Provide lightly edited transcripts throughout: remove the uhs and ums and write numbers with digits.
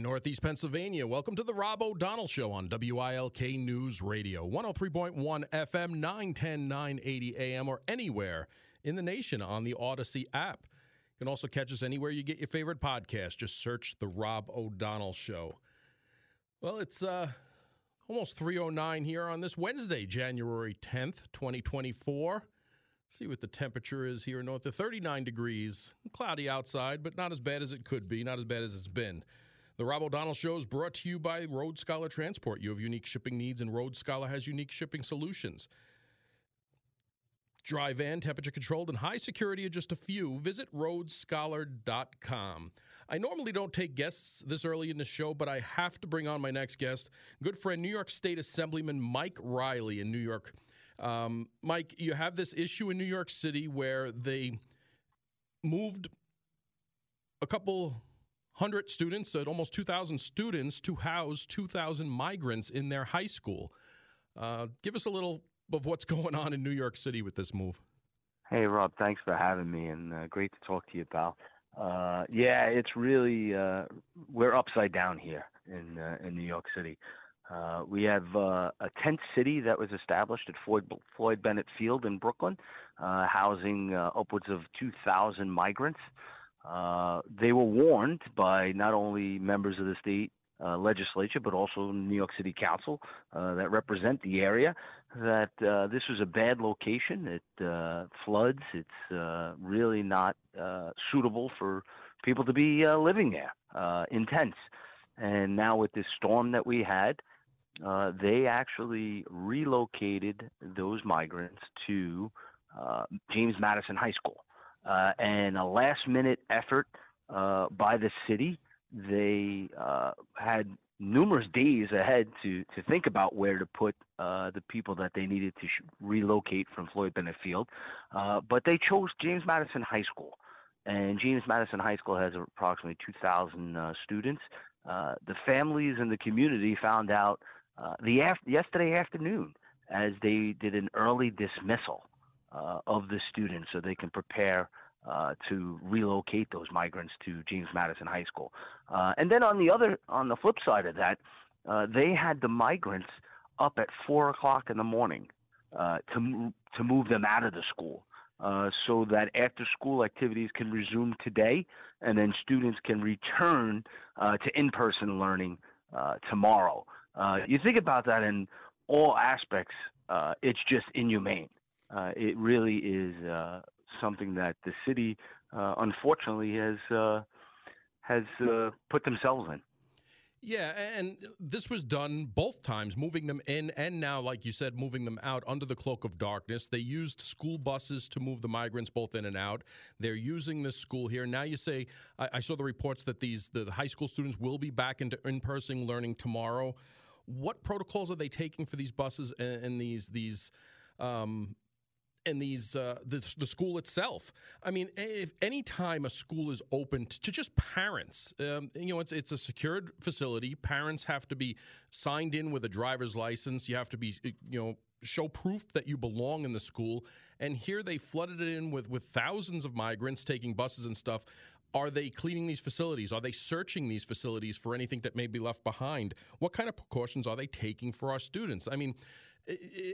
in Northeast Pennsylvania. Welcome to the Rob O'Donnell Show on WILK News Radio, 103.1 FM, 910, 980 AM, or anywhere in the nation on the Odyssey app. You can also catch us anywhere you get your favorite podcast. Just search the Rob O'Donnell Show. Well, it's almost 3:09 here on this Wednesday, January 10th, 2024. See what the temperature is here north of 39 degrees. Cloudy outside, but not as bad as it could be, not as bad as it's been. The Rob O'Donnell Show is brought to you by Road Scholar Transport. You have unique shipping needs, and Road Scholar has unique shipping solutions. Dry van, temperature-controlled, and high security are just a few. Visit roadscholar.com. I normally don't take guests this early in the show, but I have to bring on my next guest, good friend, New York State Assemblyman Mike Reilly in New York. Mike, you have this issue in New York City where they moved a couple hundred students, almost 2,000 students, to house 2,000 migrants in their high school. Give us a little of what's going on in New York City with this move. Hey, Rob, thanks for having me, and great to talk to you, pal. Yeah, it's really we're upside down here in New York City. We have a tent city that was established at Floyd Bennett Field in Brooklyn, housing upwards of 2,000 migrants. They were warned by not only members of the state legislature, but also New York City Council that represent the area, that this was a bad location. It floods. It's really not suitable for people to be living there in tents. And now with this storm that we had, they actually relocated those migrants to James Madison High School. And a last-minute effort by the city, they had numerous days ahead to think about where to put the people that they needed to relocate from Floyd Bennett Field. But they chose James Madison High School. And James Madison High School has approximately 2,000 students. The families in the community found out yesterday afternoon as they did an early dismissal of the students so they can prepare to relocate those migrants to James Madison High School. And then on the flip side of that, they had the migrants up at 4 o'clock in the morning to move them out of the school so that after-school activities can resume today and then students can return to in-person learning tomorrow. You think about that in all aspects, it's just inhumane. It really is something that the city, unfortunately, has put themselves in. Yeah, and this was done both times, moving them in and now, like you said, moving them out under the cloak of darkness. They used school buses to move the migrants both in and out. They're using this school here. Now you say, I saw the reports that the high school students will be back into in-person learning tomorrow. What protocols are they taking for these buses and the school itself? I mean, if any time a school is open to just parents, it's a secured facility. Parents have to be signed in with a driver's license. You have to be, show proof that you belong in the school. And here they flooded it in with thousands of migrants taking buses and stuff. Are they cleaning these facilities? Are they searching these facilities for anything that may be left behind? What kind of precautions are they taking for our students? I mean,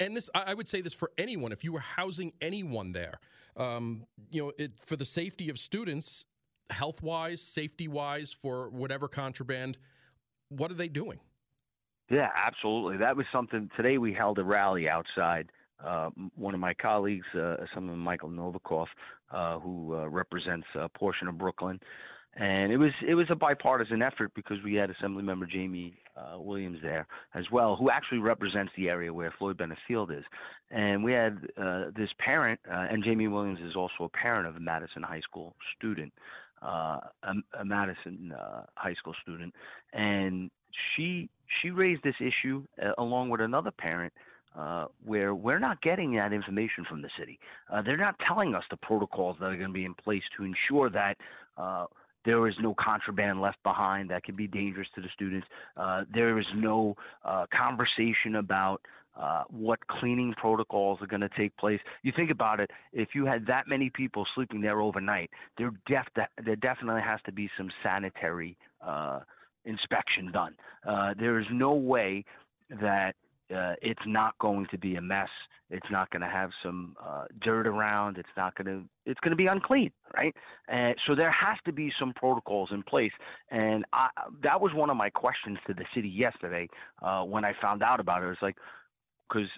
and this, I would say this for anyone. If you were housing anyone there, for the safety of students, health-wise, safety-wise, for whatever contraband, what are they doing? Yeah, absolutely. That was something. Today we held a rally outside. One of my colleagues, someone Michael Novikoff, who represents a portion of Brooklyn, and it was a bipartisan effort because we had Assemblymember Jamie Williams there as well, who actually represents the area where Floyd Bennett Field is. And we had this parent, and Jamie Williams is also a parent of a Madison High School student, and she raised this issue along with another parent. Where we're not getting that information from the city. They're not telling us the protocols that are going to be in place to ensure that there is no contraband left behind that could be dangerous to the students. There is no conversation about what cleaning protocols are going to take place. You think about it, if you had that many people sleeping there overnight, there definitely has to be some sanitary inspection done. There is no way that it's not going to be a mess. It's not going to have some dirt around. It's going to be unclean, right? And so there has to be some protocols in place. And that was one of my questions to the city yesterday when I found out about it. It was like, because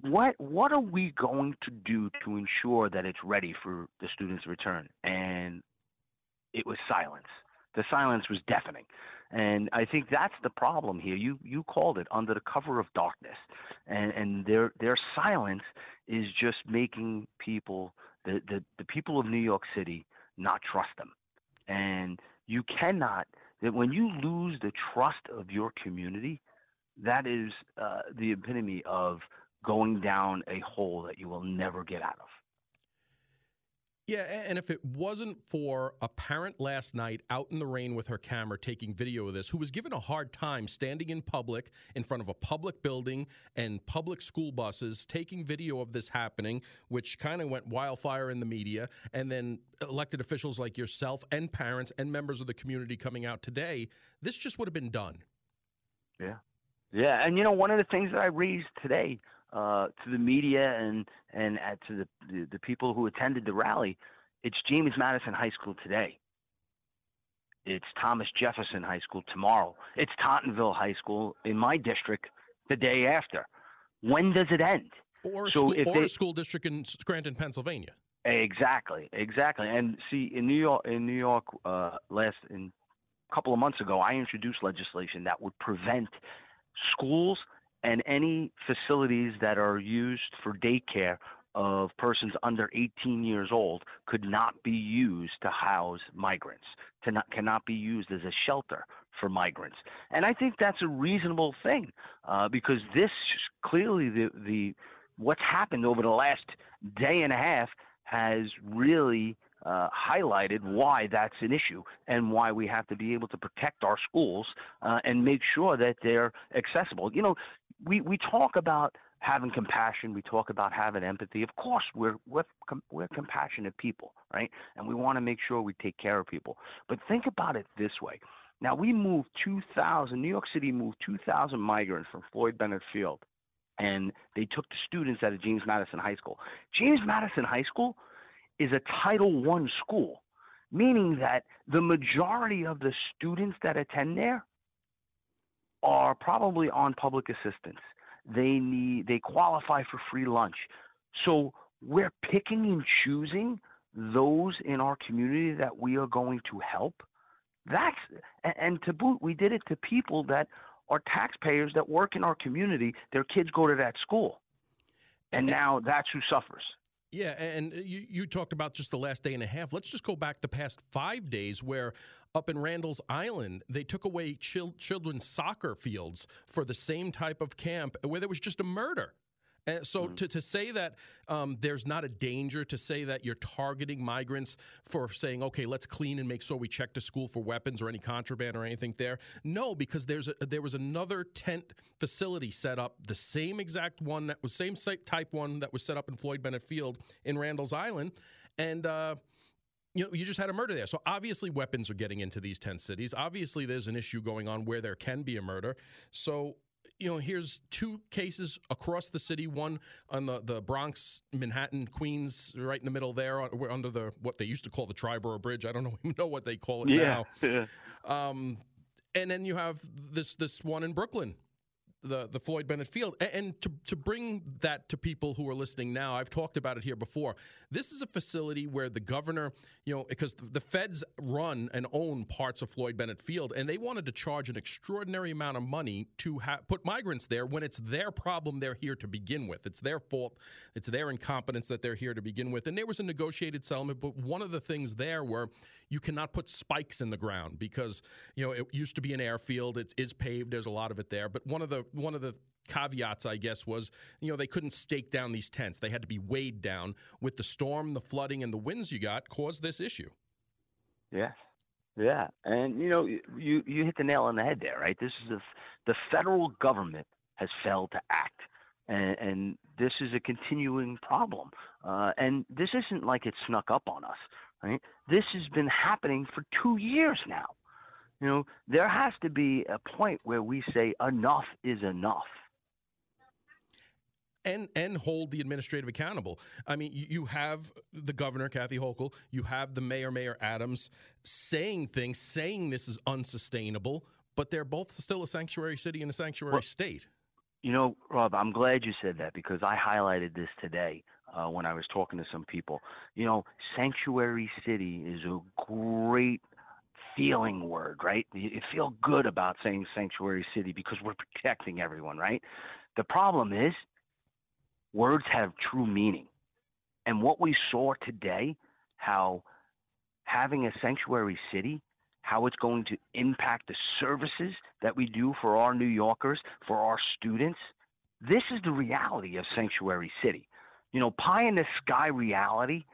what are we going to do to ensure that it's ready for the students' return? And it was silence. The silence was deafening. And I think that's the problem here. You called it under the cover of darkness, and their silence is just making people, the people of New York City, not trust them. And you cannot, that when you lose the trust of your community, that is the epitome of going down a hole that you will never get out of. Yeah, and if it wasn't for a parent last night out in the rain with her camera taking video of this, who was given a hard time standing in public in front of a public building and public school buses, taking video of this happening, which kind of went wildfire in the media, and then elected officials like yourself and parents and members of the community coming out today, this just would have been done. Yeah. Yeah, and you know, one of the things that I raised today to the media and to the people who attended the rally, it's James Madison High School today. It's Thomas Jefferson High School tomorrow. It's Tottenville High School in my district the day after. When does it end? Or a school district in Scranton, Pennsylvania. Exactly. And see, in New York, a couple of months ago, I introduced legislation that would prevent schools and any facilities that are used for daycare of persons under 18 years old could not be used to house migrants, cannot be used as a shelter for migrants. And I think that's a reasonable thing because this clearly what's happened over the last day and a half has really highlighted why that's an issue and why we have to be able to protect our schools and make sure that they're accessible. You know, we talk about having compassion. We talk about having empathy. Of course, we're compassionate people, right? And we want to make sure we take care of people. But think about it this way. Now, New York City moved 2,000 migrants from Floyd Bennett Field, and they took the students out of James Madison High School. James Madison High School is a Title I school, meaning that the majority of the students that attend there are probably on public assistance. They qualify for free lunch. So we're picking and choosing those in our community that we are going to help. And to boot, we did it to people that are taxpayers that work in our community. Their kids go to that school. And now that's who suffers. Yeah, and you talked about just the last day and a half. Let's just go back the past 5 days where up in Randall's Island, they took away children's soccer fields for the same type of camp where there was just a murder. And so to say that there's not a danger, to say that you're targeting migrants for saying, okay, let's clean and make sure we check the school for weapons or any contraband or anything there. No, because there was another tent facility set up, the same exact one that was same type one that was set up in Floyd Bennett Field in Randall's Island, and you just had a murder there. So obviously weapons are getting into these tent cities. Obviously there's an issue going on where there can be a murder. So, you know, here's two cases across the city, one on the Bronx, Manhattan, Queens, right in the middle there, under what they used to call the Triborough Bridge. I don't even know what they call it now. Yeah. And then you have this one in Brooklyn, the Floyd Bennett Field. And to bring that to people who are listening now, I've talked about it here before. This is a facility where the governor, you know, because the feds run and own parts of Floyd Bennett Field, and they wanted to charge an extraordinary amount of money to put migrants there when it's their problem they're here to begin with. It's their fault. It's their incompetence that they're here to begin with. And there was a negotiated settlement, but one of the things there were you cannot put spikes in the ground because, you know, it used to be an airfield. It is paved. There's a lot of it there. But one of the caveats, I guess, was, you know, they couldn't stake down these tents. They had to be weighed down. With the storm, the flooding, and the winds you got caused this issue. Yeah. Yeah. And, you know, you hit the nail on the head there, right? This is the federal government has failed to act. And this is a continuing problem. And this isn't like it snuck up on us, right? This has been happening for 2 years now. You know, there has to be a point where we say enough is enough. And hold the administrative accountable. I mean, you have the governor, Kathy Hochul, you have the mayor, Mayor Adams, saying things, saying this is unsustainable, but they're both still a sanctuary city and a sanctuary state. You know, Rob, I'm glad you said that because I highlighted this today when I was talking to some people. You know, sanctuary city is a great feeling word, right? You feel good about saying sanctuary city because we're protecting everyone, right? The problem is, words have true meaning. And what we saw today, how having a sanctuary city, how it's going to impact the services that we do for our New Yorkers, for our students, this is the reality of sanctuary city. You know, pie in the sky reality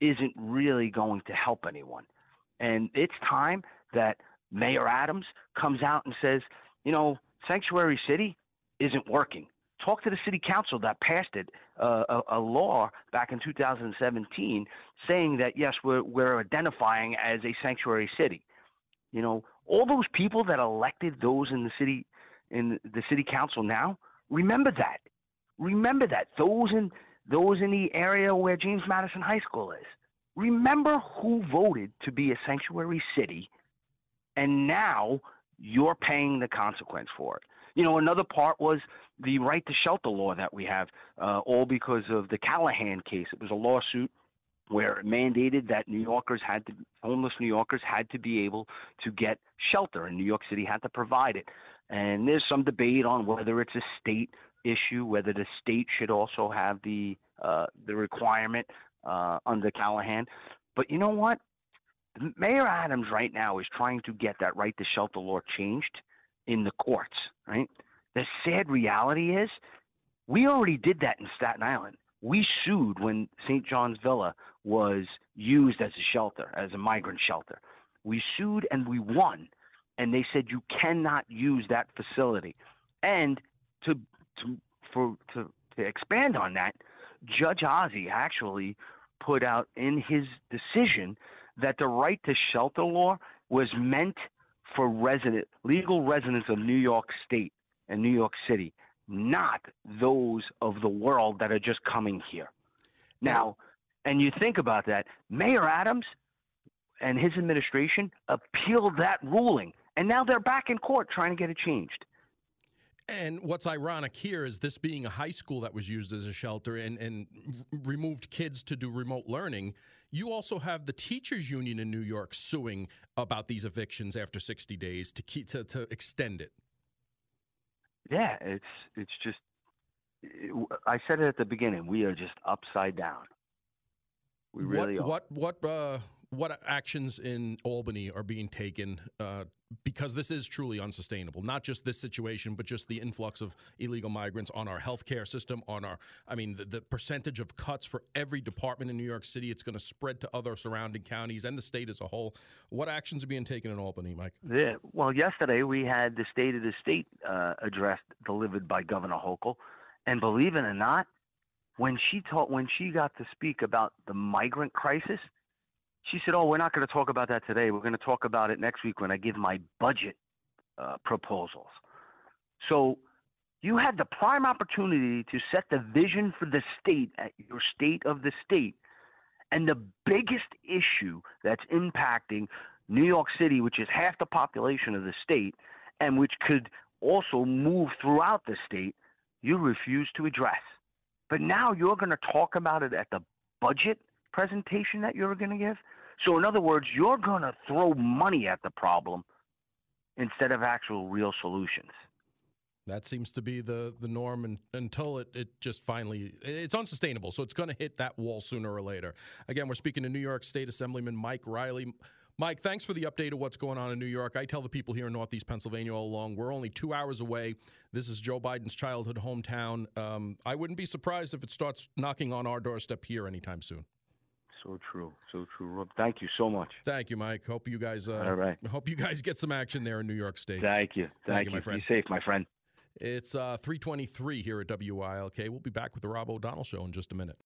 isn't really going to help anyone. And it's time that Mayor Adams comes out and says, you know, sanctuary city isn't working. Talk to the city council that passed it, a law back in 2017 saying that, yes, we're identifying as a sanctuary city. You know, all those people that elected those in the city council now, remember that. Remember that. Those in the area where James Madison High School is. Remember who voted to be a sanctuary city, and now you're paying the consequence for it. You know, another part was the right to shelter law that we have, all because of the Callahan case. It was a lawsuit where it mandated that homeless New Yorkers had to be able to get shelter, and New York City had to provide it. And there's some debate on whether it's a state issue, whether the state should also have the requirement under Callahan. But you know what? Mayor Adams right now is trying to get that right to shelter law changed in the courts, right? The sad reality is we already did that in Staten Island. We sued when St. John's Villa was used as a shelter, as a migrant shelter. We sued and we won, and they said you cannot use that facility. And to expand on that, Judge Ozzie actually put out in his decision that the right to shelter law was meant for legal residents of New York State and New York City, not those of the world that are just coming here. Now, and you think about that, Mayor Adams and his administration appealed that ruling, and now they're back in court trying to get it changed. And what's ironic here is this being a high school that was used as a shelter and removed kids to do remote learning, you also have the teachers union in New York suing about these evictions after 60 days to extend it. Yeah, it's just, I said it at the beginning, we are just upside down. We really are. What actions in Albany are being taken because this is truly unsustainable, not just this situation, but just the influx of illegal migrants on our healthcare system, the percentage of cuts for every department in New York City, it's going to spread to other surrounding counties and the state as a whole. What actions are being taken in Albany, Mike? Yeah, well, yesterday we had the State of the State address delivered by Governor Hochul, and believe it or not, when she got to speak about the migrant crisis, she said, we're not going to talk about that today. We're going to talk about it next week when I give my budget proposals. So you had the prime opportunity to set the vision for the state at your State of the State. And the biggest issue that's impacting New York City, which is half the population of the state, and which could also move throughout the state, you refuse to address. But now you're going to talk about it at the budget presentation that you're going to give. So in other words, you're going to throw money at the problem instead of actual real solutions. That seems to be the norm until it just finally – it's unsustainable, so it's going to hit that wall sooner or later. Again, we're speaking to New York State Assemblyman Mike Reilly. Mike, thanks for the update of what's going on in New York. I tell the people here in Northeast Pennsylvania all along, we're only 2 hours away. This is Joe Biden's childhood hometown. I wouldn't be surprised if it starts knocking on our doorstep here anytime soon. So true, Rob. Thank you so much. Thank you, Mike. Hope you guys all right. Hope you guys get some action there in New York State. Thank you, my friend. Be safe, my friend. It's 3:23 here at WILK. We'll be back with the Rob O'Donnell Show in just a minute.